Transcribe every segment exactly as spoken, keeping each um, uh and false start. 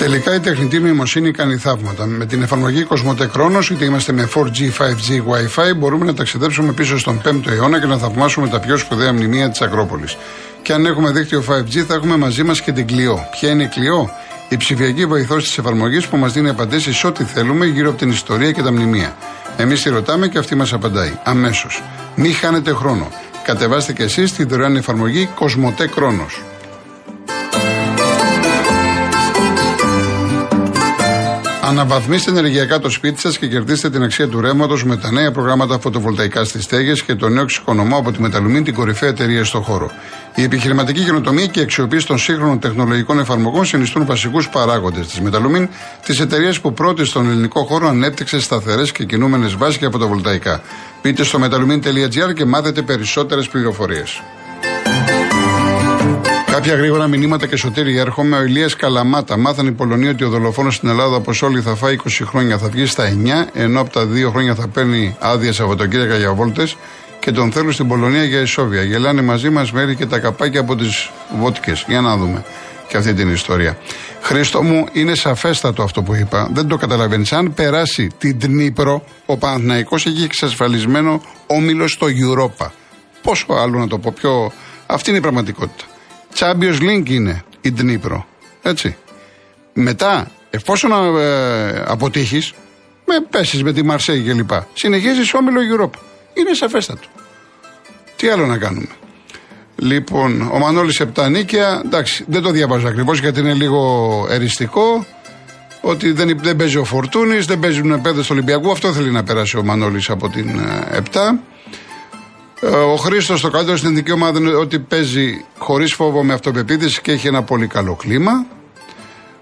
Τελικά η τεχνητή νοημοσύνη κάνει θαύματα. Με την εφαρμογή Κοσμοτε Χρόνος, είτε είμαστε με φορ τζι, φάιβ τζι, Wi-Fi, μπορούμε να ταξιδέψουμε πίσω στον πέμπτο αιώνα και να θαυμάσουμε τα πιο σπουδαία μνημεία της Ακρόπολης. Και αν έχουμε δίκτυο φάιβ τζι, θα έχουμε μαζί μας και την Clio. Ποια είναι η Clio? Η ψηφιακή βοηθός της εφαρμογής που μας δίνει απαντήσεις σε ό,τι θέλουμε γύρω από την ιστορία και τα μνημεία. Εμείς τη ρωτάμε και αυτή μας απαντάει αμέσως. Μην χάνετε χρόνο. Κατεβάστε και εσείς τη δωρεάν εφαρμογή Κοσμοτε Χρόνος. Αναβαθμίστε ενεργειακά το σπίτι σας και κερδίστε την αξία του ρεύματος με τα νέα προγράμματα φωτοβολταϊκά στις στέγες και το νέο εξοικονομό από τη Μεταλουμίν, την κορυφαία εταιρεία στον χώρο. Η επιχειρηματική καινοτομία και η αξιοποίηση των σύγχρονων τεχνολογικών εφαρμογών συνιστούν βασικούς παράγοντες της Μεταλουμίν, της εταιρείας που πρώτη στον ελληνικό χώρο ανέπτυξε σταθερές και κινούμενες βάσεις για φωτοβολταϊκά. Μπείτε στο μεταλουμίν τελεία τζι άρ και μάθετε περισσότερες πληροφορίες. Κάποια γρήγορα μηνύματα και Σωτήρη, έρχομαι. Ο Ηλίας Καλαμάτα. Μάθανε οι Πολωνοί ότι ο δολοφόνος στην Ελλάδα, όπως όλοι, θα φάει είκοσι χρόνια. Θα βγει στα εννιά, ενώ από τα δύο χρόνια θα παίρνει άδεια Σαββατοκύριακα για βόλτες και τον θέλουν στην Πολωνία για ισόβια. Γελάνε μαζί μας μέχρι και τα καπάκια από τις βότκες. Για να δούμε και αυτή την ιστορία. Χρήστο μου, είναι σαφέστατο αυτό που είπα. Δεν το καταλαβαίνεις. Αν περάσει την Dnipro, ο Παναθηναϊκός έχει εξασφαλισμένο όμιλο στο Europa. Πόσο άλλο να το πω πιο. Αυτή είναι η πραγματικότητα. Champions League είναι η Dnipro, έτσι. Μετά, εφόσον ε, αποτύχεις, με πέσεις με τη Μαρσέη και λοιπά, συνεχίζεις όμιλο Europa. Είναι σαφέστατο. Τι άλλο να κάνουμε? Λοιπόν, ο Μανόλης επτά νίκια, εντάξει, δεν το διαβάζω ακριβώς γιατί είναι λίγο εριστικό, ότι δεν, δεν παίζει ο Φορτούνης, δεν παίζουν παίδες του Ολυμπιακού, αυτό θέλει να περάσει ο Μανόλης από την επτά. Ο Χρήστος, το καλύτερο στην ειδική ομάδα είναι ότι παίζει χωρίς φόβο, με αυτοπεποίθηση και έχει ένα πολύ καλό κλίμα.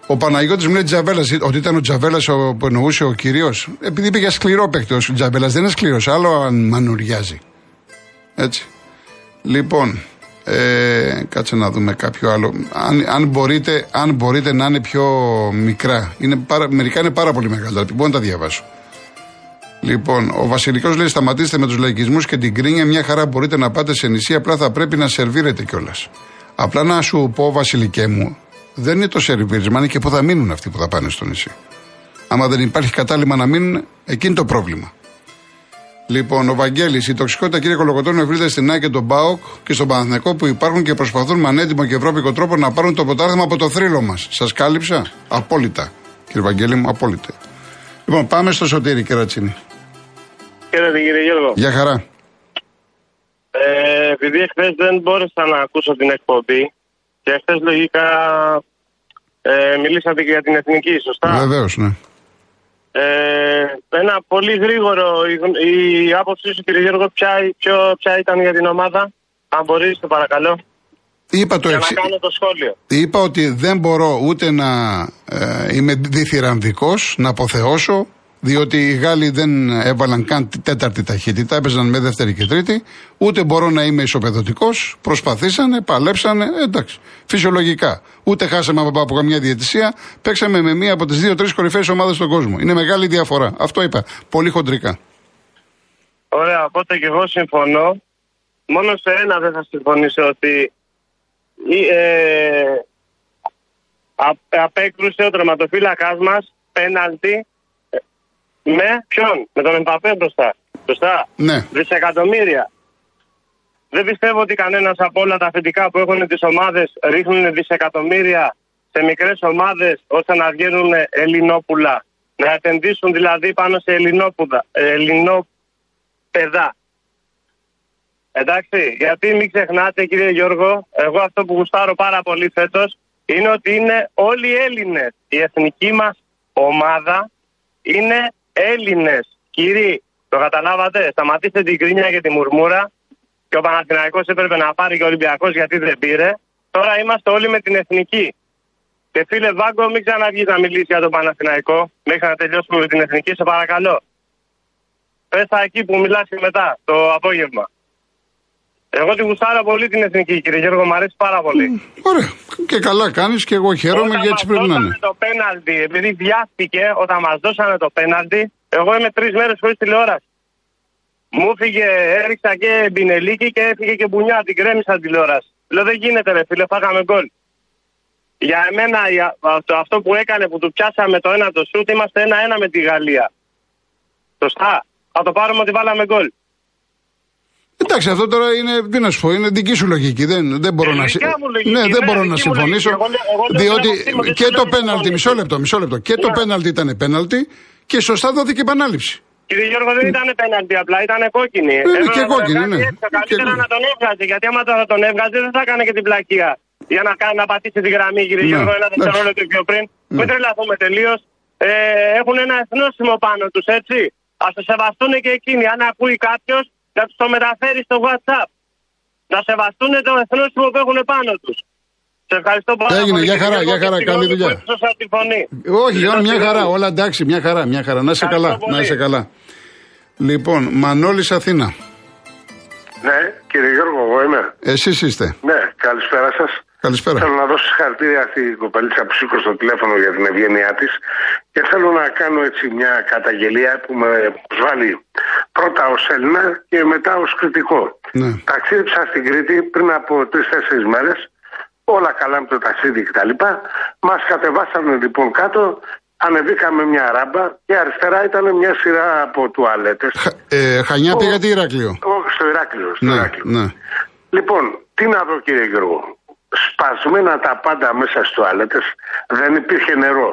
Ο Παναγιώτης μου λέει Τζαβέλας, ότι ήταν ο Τζαβέλας ο, που εννοούσε ο κυρίως. Επειδή πήγε σκληρό παίκτη, ο Τζαβέλας δεν είναι σκληρός, άλλο αν μανουριάζει. Έτσι. Λοιπόν, ε, κάτσε να δούμε κάποιο άλλο. Αν, αν, μπορείτε, αν μπορείτε να είναι πιο μικρά. Είναι πάρα, μερικά είναι πάρα πολύ μεγάλα, μπορώ να τα διαβάσω. Λοιπόν, ο Βασιλικό λέει: σταματήστε με τους λαϊκισμούς και την κρίνια. Μια χαρά μπορείτε να πάτε σε νησί, απλά θα πρέπει να σερβίρετε κιόλας. Απλά να σου πω, Βασιλικέ μου, δεν είναι το σερβίρισμα, είναι και που θα μείνουν αυτοί που θα πάνε στο νησί. Άμα δεν υπάρχει κατάλημα να μείνουν, εκεί είναι το πρόβλημα. Λοιπόν, ο Βαγγέλης: η τοξικότητα, κύριε Κολοκοτρώνη, ευρύταται στην ΑΕ και τον ΠΑΟΚ και στον Παναθηναϊκό που υπάρχουν και προσπαθούν με ανέτοιμο και ευρώπικο τρόπο να πάρουν το ποτάρθημα από το θρύλο μας. Σας κάλυψα? Απόλυτα, κύριε Βαγγέλη μου, απόλυτα. Λοιπόν, πάμε στο Σωτήρη Κερατσίνη. Χαίρετε κύριε Γιώργο. Γεια χαρά. Ε, επειδή εχθές δεν μπόρεσα να ακούσω την εκπομπή και εχθές λογικά ε, μιλήσατε και για την εθνική, σωστά? Βεβαίως, ναι. Ε, ένα πολύ γρήγορο, η, η άποψή σου κύριε Γιώργο ποια, ποιο, ποια ήταν για την ομάδα, αν μπορείς το παρακαλώ. Είπα το για εξ... να κάνω το σχόλιο. Είπα ότι δεν μπορώ ούτε να ε, είμαι διθυρανδικός, να αποθεώσω, διότι οι Γάλλοι δεν έβαλαν καν τέταρτη ταχύτητα, έπαιζαν με δεύτερη και τρίτη, ούτε μπορώ να είμαι ισοπεδωτικός, προσπαθήσανε, παλέψανε, εντάξει, φυσιολογικά. Ούτε χάσαμε από, από καμιά διαιτησία, παίξαμε με μία από τις δύο-τρεις κορυφαίες ομάδες στον κόσμο. Είναι μεγάλη διαφορά. Αυτό είπα, πολύ χοντρικά. Ωραία, οπότε και εγώ συμφωνώ. Μόνο σε ένα δεν θα συμφωνήσω ότι Ε, α, απέκρουσε ο τερματοφύλακας μας πέναλτι με ποιον? Με τον Εμπαπέ μπροστά. Σωστά. Ναι. Δισεκατομμύρια. Δεν πιστεύω ότι κανένας από όλα τα αφεντικά που έχουν τις ομάδες ρίχνουν δισεκατομμύρια σε μικρές ομάδες ώστε να βγαίνουν ελληνόπουλα. Να επενδύσουν δηλαδή πάνω σε ελληνόπαιδα. Εντάξει, γιατί μην ξεχνάτε κύριε Γιώργο, εγώ αυτό που γουστάρω πάρα πολύ φέτος είναι ότι είναι όλοι Έλληνες. Η εθνική μας ομάδα είναι Έλληνες. Κύριοι, το καταλάβατε, σταματήστε την κρίνια και τη μουρμούρα και ο Παναθηναϊκός έπρεπε να πάρει και ο Ολυμπιακός γιατί δεν πήρε. Τώρα είμαστε όλοι με την εθνική. Και φίλε Βάγκο, μην ξαναβγείς να μιλήσει για τον Παναθηναϊκό μέχρι να τελειώσουμε με την εθνική, σε παρακαλώ. Πες τα εκεί που μιλάς μετά, το απόγευμα. Εγώ τη γουστάρω πολύ την εθνική, κύριε Γιώργο, μου αρέσει πάρα πολύ. Ωραία. Και καλά κάνεις και εγώ χαίρομαι για έτσι πρέπει να είναι. Όταν μας δώσανε το πέναλτι, επειδή βιάστηκε, όταν μας δώσανε το πέναλτι, εγώ είμαι τρεις μέρες χωρίς τηλεόραση. Μου φύγε, έριξα και μπινελίκι και έφυγε και μπουνιά, την κρέμισα την τηλεόραση. Λέω δεν γίνεται ρε φίλε, φάγαμε γκολ. Για εμένα αυτό που έκανε που του πιάσαμε το ένα το σούτ, είμαστε ένα-ένα με τη Γαλλία. Σωστά. Θα το πάρουμε ότι βάλαμε γκολ. Εντάξει, αυτό τώρα είναι, τι να σου πω, είναι δική σου λογική. Δεν, δεν μπορώ, να, συ... λογική, ναι, δεν μπορώ να συμφωνήσω. Εγώ, εγώ διότι εγώ, και εγώ, το πέναλτι, μισό λεπτό, μισό λεπτό. Και yeah. το πέναλτι ήταν πέναλτι και σωστά δόθηκε επανάληψη. Κύριε Γιώργο, δεν ήταν πέναλτι απλά, ήταν κόκκινη. Ε, ε, και κόκκινη, ναι. Καλύτερα να τον έβγαζε, γιατί άμα θα τον έβγαζε δεν θα έκανε και την πλακία. Για να, να πατήσει τη γραμμή, κύριε Γιώργο, ένα δευτερόλεπτο πιο πριν. Μην τρελαθούμε τελείως. Έχουν ένα εθνόσημο πάνω τους, έτσι. Ας το σεβαστούν και εκείνοι. Αν ακούει κάποιος, να τους το μεταφέρει στο WhatsApp. Να σεβαστούν το εθνόσημο που έχουν πάνω τους. Σε ευχαριστώ πάρα πολύ. Έγινε, μια χαρά, μια χαρά. Καλή δουλειά. Όχι, Γιώργο, μια χαρά. Όλα εντάξει, μια χαρά, μια χαρά. Να είσαι καλά, να είσαι καλά. Λοιπόν, Μανώλης Αθήνα. Ναι, κύριε Γιώργο, εγώ είμαι. Εσείς είστε. Ναι, καλησπέρα σας. Καλησπέρα. Θέλω να δώσω συγχαρητήρια αυτή η κοπελίτσα που σήκωσε το τηλέφωνο για την ευγένειά της και θέλω να κάνω έτσι μια καταγγελία που με προσβάλλει πρώτα ως Έλληνα και μετά ως κριτικό. Ναι. Ταξίδεψα στην Κρήτη πριν από τρεις-τέσσερις μέρες, όλα καλά με το ταξίδι κτλ. Μας κατεβάσανε λοιπόν κάτω, ανεβήκαμε μια ράμπα και αριστερά ήταν μια σειρά από τουαλέτες. Χα, ε, Χανιά ο, πήγατε Ηράκλειο. Όχι, στο Ηράκλειο. Στο ναι, Ηράκλειο. Ναι. Λοιπόν, τι να δω κύριε Γιώργο. Σπασμένα τα πάντα μέσα στις τουαλέτες, δεν υπήρχε νερό.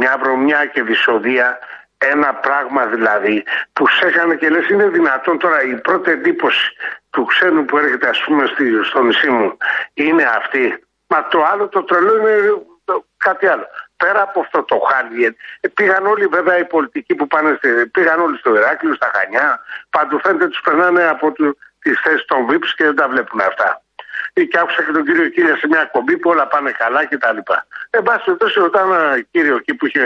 Μια βρωμιά και δυσοδεία, ένα πράγμα δηλαδή που σε έκανε και λες είναι δυνατόν τώρα η πρώτη εντύπωση του ξένου που έρχεται ας πούμε στο νησί μου είναι αυτή. Μα το άλλο το τρελό είναι κάτι άλλο. Πέρα από αυτό το χάλι, πήγαν όλοι βέβαια οι πολιτικοί που πάνε, πήγαν όλοι στο Ηράκλειο, στα Χανιά, παντού φαίνεται τους περνάνε από τις θέσεις των βι άι πι και δεν τα βλέπουν αυτά. Και άκουσα και τον κύριο Κίλια σε μια κομπή που όλα πάνε καλά κτλ. Εν πάση περιπτώσει, ρωτάω έναν κύριο εκεί που είχε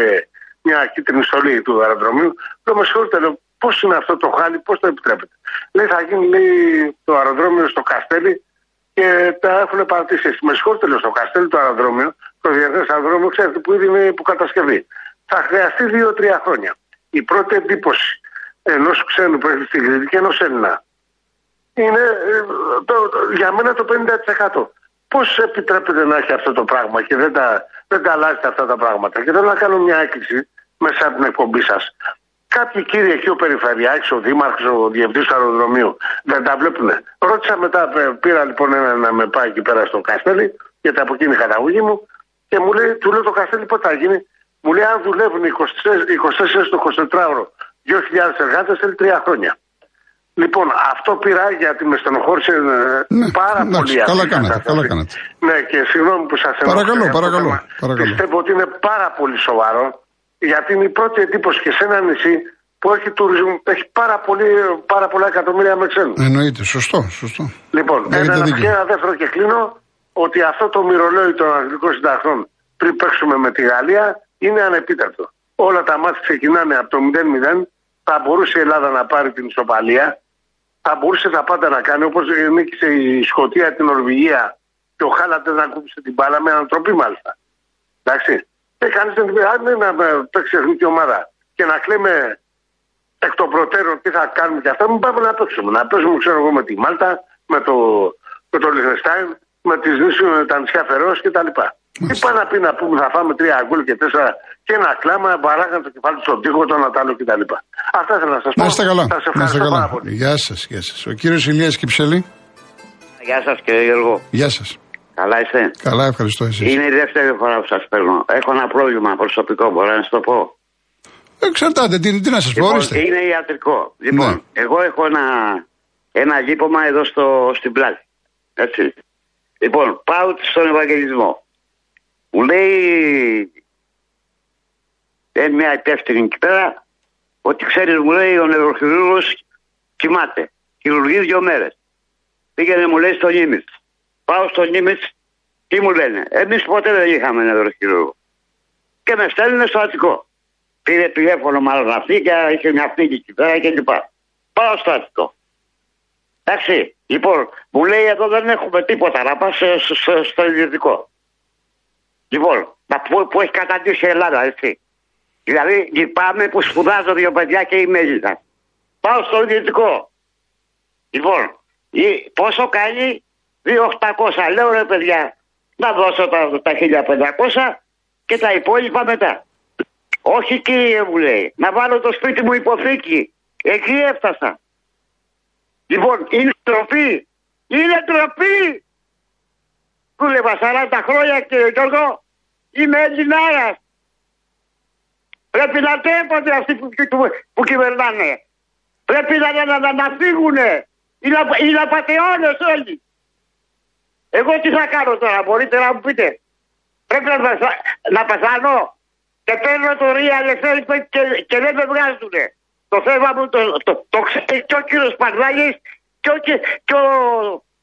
μια κίτρινη στολή του αεροδρομίου, λέω: με συγχωρείτε, πώς είναι αυτό το χάλι, πώς το επιτρέπετε. Λέει: θα γίνει λέει, το αεροδρόμιο στο Καστέλι και τα έχουν παρατήσει. Με συγχωρείτε, λέω: στο Καστέλι το αεροδρόμιο, το διεθνές αεροδρόμιο, ξέρετε που ήδη είναι υποκατασκευή. Θα χρειαστεί δύο-τρία χρόνια. Η πρώτη εντύπωση ενός ξένου που έχει στην Κρήτη και ενός Έλληνα. Είναι το, το, για μένα το πενήντα τοις εκατό. Πώς επιτρέπεται να έχει αυτό το πράγμα και δεν τα, δεν τα αλλάζετε αυτά τα πράγματα. Και θέλω να κάνω μια έκκληση μέσα από την εκπομπή σας. Κάποιοι κύριοι εκεί, ο Περιφερειάρχης, ο Δήμαρχος, ο Διευθύνσιο Αεροδρομίου, δεν τα βλέπουν. Ρώτησα μετά, πήρα λοιπόν ένα να με πάει εκεί πέρα στο Καστέλι, γιατί από εκείνη η καταγωγή μου, και μου λέει, του λέω το Καστέλι πότε θα γίνει. Μου λέει, αν δουλεύουν είκοσι τέσσερις είκοσι τέσσερις το είκοσι τέσσερα ώρο δύο χιλιάδες εργάτες, θέλει τρία χρόνια. Λοιπόν, αυτό πειράζει γιατί με στενοχώρησε ναι, πάρα εντάξει, πολύ. Καλά κάνατε, καλά κάνατε. Ναι, και συγγνώμη που σας ενοχλώ. Παρακαλώ, παρακαλώ, παρακαλώ. Πιστεύω ότι είναι πάρα πολύ σοβαρό, γιατί είναι η πρώτη εντύπωση και σε ένα νησί που έχει τουρισμό, έχει πάρα, πολύ, πάρα πολλά εκατομμύρια με ξένους. Εννοείται, σωστό, σωστό. Λοιπόν, ένα, ένα δεύτερο και κλείνω, ότι αυτό το μυρολόι των αγγλικών συνταχτών πριν παίξουμε με τη Γαλλία είναι ανεπίτρεπτο. Όλα τα μάτια ξεκινάνε από το μηδέν μηδέν, θα μπορούσε η Ελλάδα να πάρει την ισοπαλία. Θα μπορούσε τα πάντα να κάνει όπως νίκησε η Σκωτία την Νορβηγία και ο Χάλαντερ να κούμπησε την μπάλα με ανατροπή μάλιστα. Εντάξει. Και κανείς δεν πει να παίξει εθνική ομάδα και να κλαίμε εκ των προτέρων τι θα κάνουμε και αυτά. Μην πάμε να παίξουμε. Να παίξουμε ξέρω εγώ με τη Μάλτα, με το, με το Λιχτενστάιν, με τις νήσους, με τα νησιά Φερόες κτλ. Τι πάει να πει να πούμε θα φάμε τρία γκολ και τέσσερα και ένα κλάμα, βαράγανε το κεφάλι στον τοίχο, τον Ατάλο κτλ. Αυτά ήθελα να σας πω. Να είστε καλά. Σας ευχαριστώ καλά. Πάρα πολύ. Γεια σας, γεια σας. Ο κύριος Ηλίας Κυψέλη. Γεια σας κύριε Γιώργο. Γεια σας. Καλά είστε. Καλά, ευχαριστώ εσείς. Είναι η δεύτερη φορά που σας παίρνω. Έχω ένα πρόβλημα προσωπικό, μπορώ να σας το πω. Εξαρτάται, τι, τι να σας πω, λοιπόν, ορίστε. Είναι ιατρικό. Λοιπόν, ναι. Εγώ έχω ένα, ένα λίπωμα εδώ στο, στην πλάτη. Έτσι. Λοιπόν, πάω στον Ευαγγελισμό. Μου λέει μια υπεύθυνη εκεί πέρα ότι ξέρεις μου λέει ο νευροχειρούργος κοιμάται. Χειρουργεί δύο μέρες. Πήγαινε μου λέει στον Ήμιτς. Πάω στον Ήμιτς, τι μου λένε. Εμείς ποτέ δεν είχαμε νευροχειρούργο. Και με στέλνουν στο Αττικό. Πήρε τηλέφωνο μάλλον αυτή και είχε μια αυτή εκεί πέρα και λοιπά. Πάω στο Αττικό. Εντάξει. Λοιπόν, μου λέει εδώ δεν έχουμε τίποτα να πας στο ιδιωτικό. Λοιπόν, που, που έχει καταντήσει η Ελλάδα, έτσι. Δηλαδή, λυπάμαι που σπουδάζω δύο παιδιά και είμαι Έλληνα. Πάω στο ιδιωτικό. Λοιπόν, πόσο κάνει δύο χιλιάδες οκτακόσια. Λέω ρε παιδιά, να δώσω τα, τα χίλια πεντακόσια και τα υπόλοιπα μετά. Όχι κύριε μου λέει, να βάλω το σπίτι μου υποθήκη. Εκεί έφτασα. Λοιπόν, είναι τροπή. Είναι τροπή. Δούλευα σαράντα χρόνια κύριε Γιώργο. Είμαι Ελληνάρας. Πρέπει να τέπονται αυτοί που, που, που κυβερνάνε. Πρέπει να, να, να, να φύγουνε. Είναι, α, είναι απατεώνες όλοι. Εγώ τι θα κάνω τώρα, μπορείτε να μου πείτε. Πρέπει να, να πεθάνω. Και παίρνω το Ρία Ελευθέρη και, και δεν με βγάζουνε. Το θέμα μου το, το, το, το ξέρει και ο κύριος Παρδάλης και ο, και ο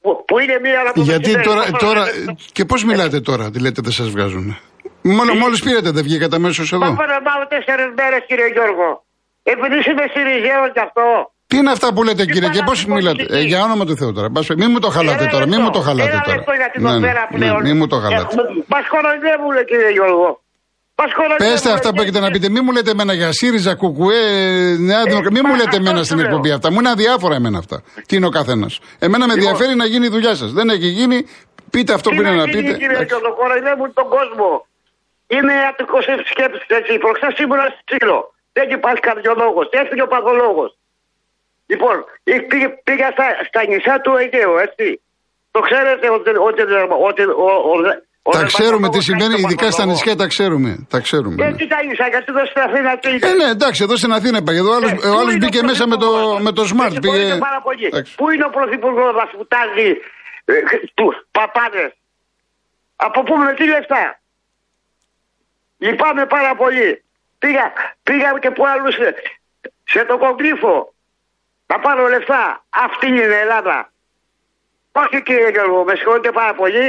που, που είναι μία από τις γιατί τώρα, τώρα και πώς μιλάτε τώρα, τι λέτε δεν σας βγάζουνε. Μόνο μόλις πήρατε, δεν βγήκατε αμέσως εδώ. Πάμε πάω τέσσερις μέρες κύριε Γιώργο. Επειδή είμαι Συριζέος κι αυτό. Τι είναι αυτά που λέτε κύριε και πώς μιλάτε. Ε, για όνομα του Θεού τώρα. Μην μου το χαλάτε τώρα. Μην μου το χαλάτε τώρα. Μην μου το χαλάτε. Μας χοροδεύουνε κύριε Γιώργο. Πέστε αυτά που έχετε να πείτε. Μην μου λέτε εμένα για ΣΥΡΙΖΑ, ΚΚΕ, Νέα Δημοκρατία. Μην μου λέτε εμένα στην εκπομπή αυτά. Μου είναι αδιάφορα εμένα αυτά. Τι είναι ο καθένας. Εμένα με ενδιαφέρει να γίνει η δουλειά σας. Δεν έχει γίνει. Πείτε αυτό που είναι να πείτε. Κύριε Γιώργο, χοροδεύουν τον κόσμο. Είμαι Αττικός επισκέπτης. Έτσι, προχθές ήμουν στο Τσίπρο. Δεν υπάρχει καρδιολόγος. Έφυγε ο παθολόγος. Λοιπόν, πήγα στα, στα νησιά του Αιγαίου, έτσι. Το ξέρετε ότι. Τα ξέρουμε τι σημαίνει, ειδικά στα νησιά τα ξέρουμε. Τα ξέρουμε. Και τι τα νησιά, γιατί εδώ στην Αθήνα το είδε. Ε, ναι, εντάξει, εδώ στην Αθήνα πήγε. Ο άλλος μπήκε μέσα με το smart. Πού είναι ο πρωθυπουργός μας που τάζει τους παπάδες. Από πού με τι λεφτά. Λυπάμαι πάρα πολύ. Πήγα, πήγα και που άλλους σε το κογκρίφο. Να πάρω λεφτά. Αυτή είναι η Ελλάδα. Όχι κύριε Γιώργο, με συγχωρείτε πάρα πολύ.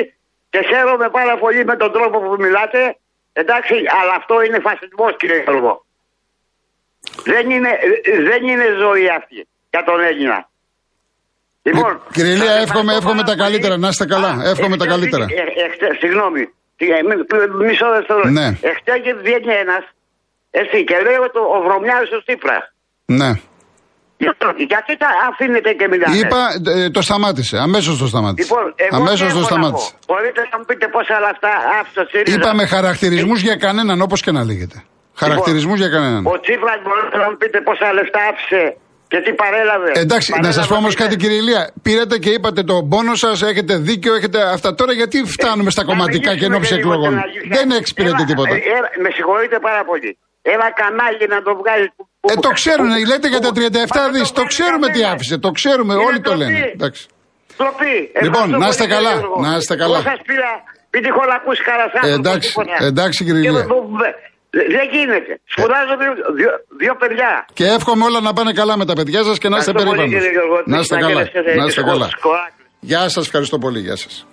Και χαίρομαι πάρα πολύ με τον τρόπο που μιλάτε. Εντάξει, αλλά αυτό είναι φασισμός κύριε Γιώργο. Δεν είναι, δεν είναι ζωή αυτή για τον Έλληνα. Λοιπόν, ε, κύριε Ηλία, εύχομαι, εύχομαι τα καλύτερα. Να είστε καλά. Α, εύχομαι ε, τα καλύτερα. Ε, ε, ε, συγγνώμη. Μισό δευτερόλεπτο. Ναι. Εχθέ και βγαίνει ένας. Εσύ και λέει ότι ο βρωμιάρης ο Τσίπρας. Ναι. Γιατί τα αφήνετε και μιλάτε. Είπα, ε, το σταμάτησε. Αμέσως το σταμάτησε. Λοιπόν, αμέσως το σταμάτησε. Μπορείτε να μου πείτε πόσα λεφτά άφησε ο Τσίπρας. Είπαμε χαρακτηρισμούς ε... για κανέναν, όπως και να λέγεται. Λοιπόν, χαρακτηρισμούς για κανέναν. Ο Τσίπρας μπορείτε να μου πείτε πόσα λεφτά άφησε και τι παρέλαβε. Εντάξει, παρέλαβε να σας πω όμως κάτι κύριε Ηλία. Πήρατε και είπατε τον πόνο σας, έχετε δίκιο, έχετε αυτά. Τώρα γιατί φτάνουμε στα ε, κομματικά και ενόψει εκλογών. Δεν εξυπηρετεί τίποτα. Ε, ε, με συγχωρείτε πάρα πολύ. Ένα κανάλι να το βγάζει. Ε, το ξέρουν, λέτε για τα τριάντα επτά δισεκατομμύρια. Το ξέρουμε τι άφησε, το ξέρουμε, όλοι το λένε. Εντάξει. Λοιπόν, να είστε καλά. Να είστε καλά. Σας πήρα, μην τυχόν ακούσει καρασάκι. Εντάξει, εντάξει κύριε Ηλία. Δεν γίνεται. Σπουδάζω δύο παιδιά. Και εύχομαι όλα να πάνε καλά με τα παιδιά σας και να είστε περήφανοι. Να είστε καλά. Να είστε καλά. Γεια σας, ευχαριστώ πολύ. Γεια σας.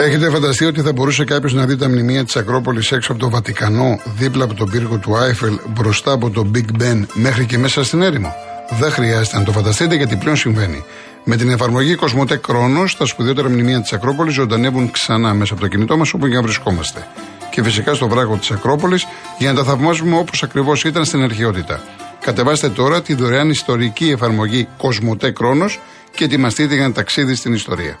Έχετε φανταστεί ότι θα μπορούσε κάποιος να δει τα μνημεία της Ακρόπολης έξω από το Βατικανό, δίπλα από τον πύργο του Άιφελ, μπροστά από το Big Ben, μέχρι και μέσα στην έρημο? Δεν χρειάζεται να το φανταστείτε γιατί πλέον συμβαίνει. Με την εφαρμογή Κοσμοτε Χρόνος, τα σπουδαιότερα μνημεία της Ακρόπολης ζωντανεύουν ξανά μέσα από το κινητό μας όπου και να βρισκόμαστε. Και φυσικά στο βράχο της Ακρόπολης για να τα θαυμάζουμε όπως ακριβώς ήταν στην αρχαιότητα. Κατεβάστε τώρα τη δωρεάν ιστορική εφαρμογή Κοσμοτε Χρόνος και ετοιμαστείτε για ένα ταξίδι στην ιστορία.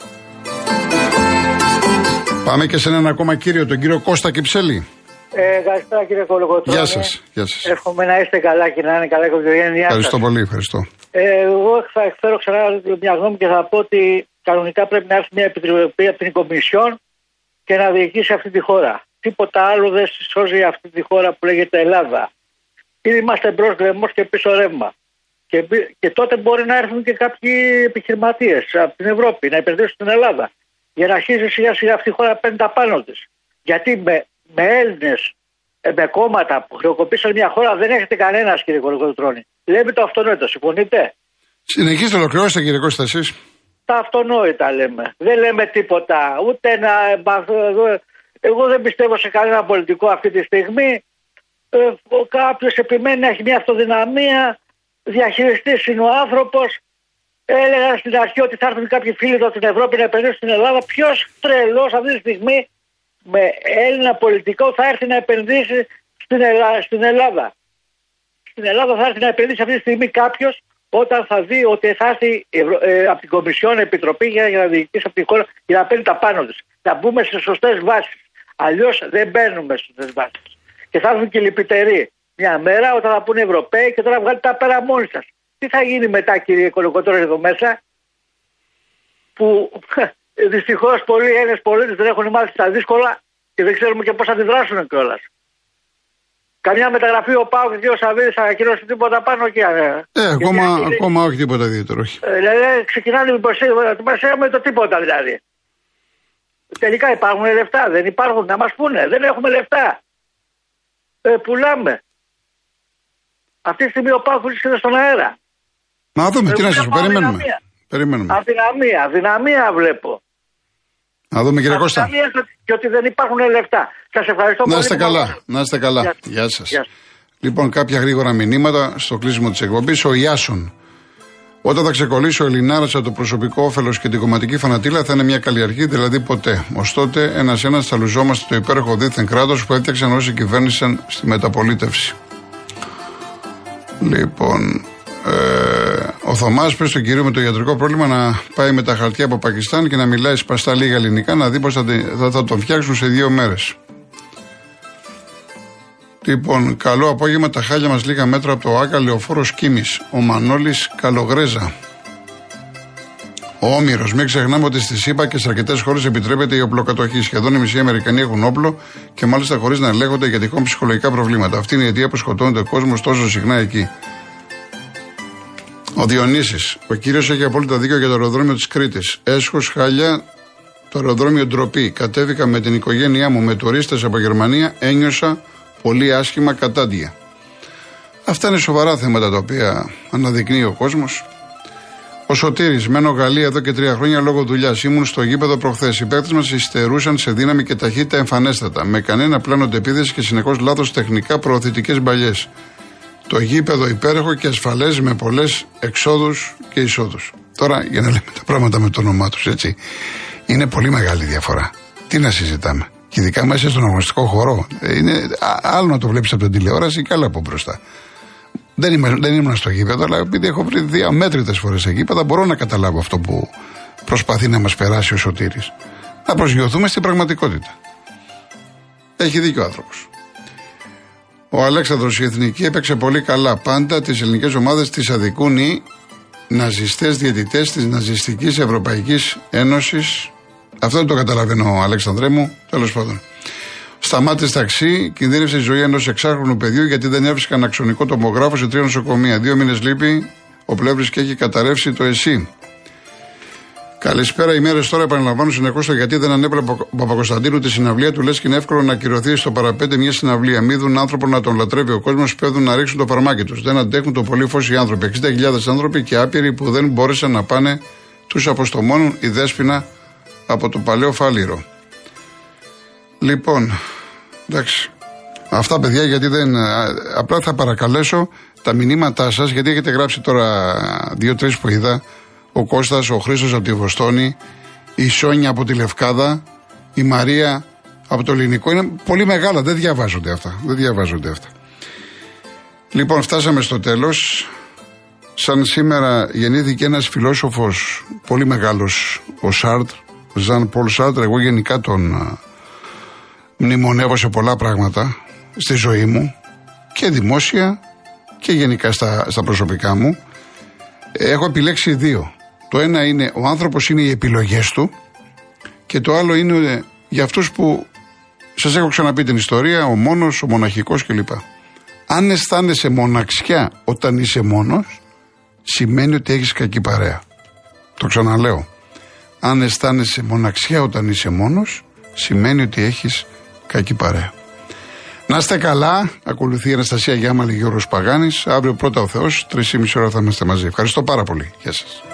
Πάμε και σε έναν ακόμα κύριο, τον κύριο Κώστα Κυψέλη. Ε, καλησπέρα κύριε Κολοκοτρώνη. Γεια σας, γεια σας. Εύχομαι να είστε καλά και να είναι καλά η οικογένειά σας. Ευχαριστώ πολύ, ευχαριστώ. Ε, εγώ θα εκφέρω ξανά μια γνώμη και θα πω ότι κανονικά πρέπει να έρθει μια επιτροπή από την Κομισιόν και να διοικήσει αυτή τη χώρα. Τίποτα άλλο δεν σώζει αυτή τη χώρα που λέγεται Ελλάδα. Ήδη είμαστε μπρος γκρεμός και πίσω ρεύμα. Και, και τότε μπορεί να έρθουν και κάποιοι επιχειρηματίες από την Ευρώπη να επενδύσουν στην Ελλάδα. Για να αρχίσει σιγά σιγά αυτή η χώρα να παίρνει τα πάνω της. Γιατί με, με Έλληνες, με κόμματα που χρεοκοπήσαν μια χώρα δεν έχετε κανένας κύριε Κολοκοτρώνη. Λέμε το αυτονόητο, συμφωνείτε. Συνεχίστε, ολοκληρώστε κύριε Κώστα εσείς. Τα αυτονόητα λέμε. Δεν λέμε τίποτα. Ούτε να. Εγώ δεν πιστεύω σε κανένα πολιτικό αυτή τη στιγμή. Ε, κάποιος επιμένει να έχει μια αυτοδυναμία. Διαχειριστής είναι ο άνθρωπος. Έλεγα στην αρχή ότι θα έρθουν κάποιοι φίλοι εδώ στην Ευρώπη να επενδύσουν στην Ελλάδα. Ποιος τρελός αυτή τη στιγμή με Έλληνα πολιτικό θα έρθει να επενδύσει στην Ελλάδα. Στην Ελλάδα, στην Ελλάδα θα έρθει να επενδύσει αυτή τη στιγμή κάποιος όταν θα δει ότι θα έρθει ε, από την Κομισιόν Επιτροπή για, για να διοικήσει από την χώρα και να παίρνει τα πάνω της. Να μπούμε σε σωστές βάσεις. Αλλιώς δεν μπαίνουμε σε σωστές βάσεις. Και θα έρθουν και λυπητεροί μια μέρα όταν θα πούνε Ευρωπαίοι και τώρα βγάλετε τα πέρα μόνοι σας. Τι θα γίνει μετά, κύριε Κολοκοτρώνη, εδώ μέσα που δυστυχώς πολλοί Έλληνες πολίτες δεν έχουν μάθει τα δύσκολα και δεν ξέρουμε και πώς θα αντιδράσουν κιόλας. Καμιά μεταγραφή ο Πάου και ο Σαββίδης θα ανακοινώσει τίποτα πάνω και ανέβα. Ε, ακόμα, και... ακόμα όχι τίποτα ιδιαίτερο. Ε, δηλαδή ξεκινάνε με το τίποτα δηλαδή. Τελικά υπάρχουν λεφτά, δεν υπάρχουν, να μας πούνε. Δεν έχουμε λεφτά. Ε, πουλάμε. Αυτή τη στιγμή ο Πάου βρίσκεται στον αέρα. Να δούμε, ε, τι να σας πω, περιμένουμε. Περιμένουμε. Αδυναμία, αδυναμία βλέπω. Να δούμε, κύριε Κώστα. Αδυναμία και ότι δεν υπάρχουν λεφτά. Σας ευχαριστώ πολύ. Να είστε καλά, να είστε καλά. Γεια σας. Γεια σας. Γεια σας. Λοιπόν, κάποια γρήγορα μηνύματα στο κλείσιμο της εκπομπής. Ο Ιάσον. Όταν θα ξεκολλήσει ο Ελληνάρας από το προσωπικό όφελος και την κομματική φανατήλα, θα είναι μια καλή αρχή, δηλαδή ποτέ. Ωστότε, ένας-ένας θα λουζόμαστε το υπέροχο δίθεν κράτος που έφτιαξαν όσοι κυβέρνησαν στη μεταπολίτευση. Λοιπόν. Ε, ο Θωμάς πες στον κύριο με το ιατρικό πρόβλημα να πάει με τα χαρτιά από Πακιστάν και να μιλάει σπαστά λίγα ελληνικά, να δει πως θα, θα, θα τον φτιάξουν σε δύο μέρες. Λοιπόν, καλό απόγευμα, τα χάλια μας λίγα μέτρα από το Άκα, λεωφόρος Κίμης. Ο Μανόλης Καλογρέζα. Ο Όμηρος, μην ξεχνάμε ότι στη ΣΥΠΑ και σε αρκετές χώρες επιτρέπεται η οπλοκατοχή. Σχεδόν οι μισοί Αμερικανοί έχουν όπλο και μάλιστα χωρίς να ελέγχονται για τυχόν ψυχολογικά προβλήματα. Αυτή είναι η αιτία που σκοτώνεται ο κόσμος τόσο συχνά εκεί. Ο Διονύσης, ο κύριος έχει απόλυτα δίκιο για το αεροδρόμιο της Κρήτης. Έσχος, χάλια, το αεροδρόμιο ντροπή. Κατέβηκα με την οικογένειά μου με τουρίστες από Γερμανία, ένιωσα πολύ άσχημα κατάντια. Αυτά είναι σοβαρά θέματα τα οποία αναδεικνύει ο κόσμος. Ο Σωτήρης, μένω Γαλλία εδώ και τρία χρόνια λόγω δουλειάς. Ήμουν στο γήπεδο προχθές. Οι παίκτες μας υστερούσαν σε δύναμη και ταχύτητα εμφανέστατα. Με κανένα πλάνο επίθεση και συνεχώς λάθος τεχνικά προωθητικές μπαλιές. Το γήπεδο υπέροχο και ασφαλές με πολλές εξόδους και εισόδους. Τώρα, για να λέμε τα πράγματα με το όνομά τους, έτσι, είναι πολύ μεγάλη διαφορά. Τι να συζητάμε. Και ειδικά μέσα στον αγωνιστικό χώρο. Είναι άλλο να το βλέπεις από την τηλεόραση και άλλο από μπροστά. Δεν, είμαι, δεν ήμουν στο γήπεδο, αλλά επειδή έχω βρει δύο αμέτρητες φορές σε γήπεδα, μπορώ να καταλάβω αυτό που προσπαθεί να μας περάσει ο Σωτήρης. Να προσγειωθούμε στην πραγματικότητα. Έχει δίκιο ο άνθρωπος. Ο Αλέξανδρος, η Εθνική έπαιξε πολύ καλά. Πάντα τις ελληνικές ομάδες τις αδικούν οι ναζιστές διαιτητές της Ναζιστικής Ευρωπαϊκής Ένωσης. Αυτό δεν το καταλαβαίνω, Αλέξανδρέ μου. Τέλος πάντων. Σταμάτης ταξί, κινδύνευσε η ζωή ενός εξάχρονου παιδιού γιατί δεν έβρισκαν αξονικό τομογράφο σε τρία νοσοκομεία. Δύο μήνες λείπει ο Πλεύρης και έχει καταρρεύσει το ΕΣΥ. Καλησπέρα, οι μέρες τώρα επαναλαμβάνουν συνεχώς το γιατί δεν ανέβαλε ο Παπακοσταντίνου τη συναυλία του, λες και είναι εύκολο να κυρωθεί στο παραπέντε μια συναυλία. Μίδουν άνθρωπο να τον λατρεύει ο κόσμος, πέφτουν να ρίξουν το φαρμάκι τους. Δεν αντέχουν το πολύ φως οι άνθρωποι. εξήντα χιλιάδες άνθρωποι και άπειροι που δεν μπόρεσαν να πάνε, τους αποστομώνουν η Δέσποινα από το παλαιό Φάληρο. Λοιπόν, εντάξει. Αυτά, παιδιά, γιατί δεν. Απλά θα παρακαλέσω τα μηνύματά σας, γιατί έχετε γράψει τώρα δύο-τρεις που είδα. Ο Κώστας, ο Χρήστος από τη Βοστόνη, η Σόνια από τη Λευκάδα, η Μαρία από το Ελληνικό. Είναι πολύ μεγάλα, δεν διαβάζονται αυτά. Δεν διαβάζονται αυτά. Λοιπόν, φτάσαμε στο τέλος. Σαν σήμερα γεννήθηκε ένας φιλόσοφος, πολύ μεγάλος, ο Σάρτρ, Ζαν Πολ Σάρτρ. Εγώ γενικά τον μνημονεύω σε πολλά πράγματα στη ζωή μου και δημόσια και γενικά στα, στα προσωπικά μου. Έχω επιλέξει δύο. Το ένα είναι ο άνθρωπος είναι οι επιλογές του και το άλλο είναι για αυτούς που σας έχω ξαναπεί την ιστορία, ο μόνος, ο μοναχικός κλπ. Αν αισθάνεσαι μοναξιά όταν είσαι μόνος, σημαίνει ότι έχεις κακή παρέα. Το ξαναλέω. Αν αισθάνεσαι μοναξιά όταν είσαι μόνος, σημαίνει ότι έχεις κακή παρέα. Να είστε καλά. Ακολουθεί η Αναστασία Γιάμαλη, Γιώργος Παγάνης. Αύριο πρώτα ο Θεός, τρεις και μισή ώρα θα είμαστε μαζί. Ευχαριστώ πάρα πολύ. Γεια σας.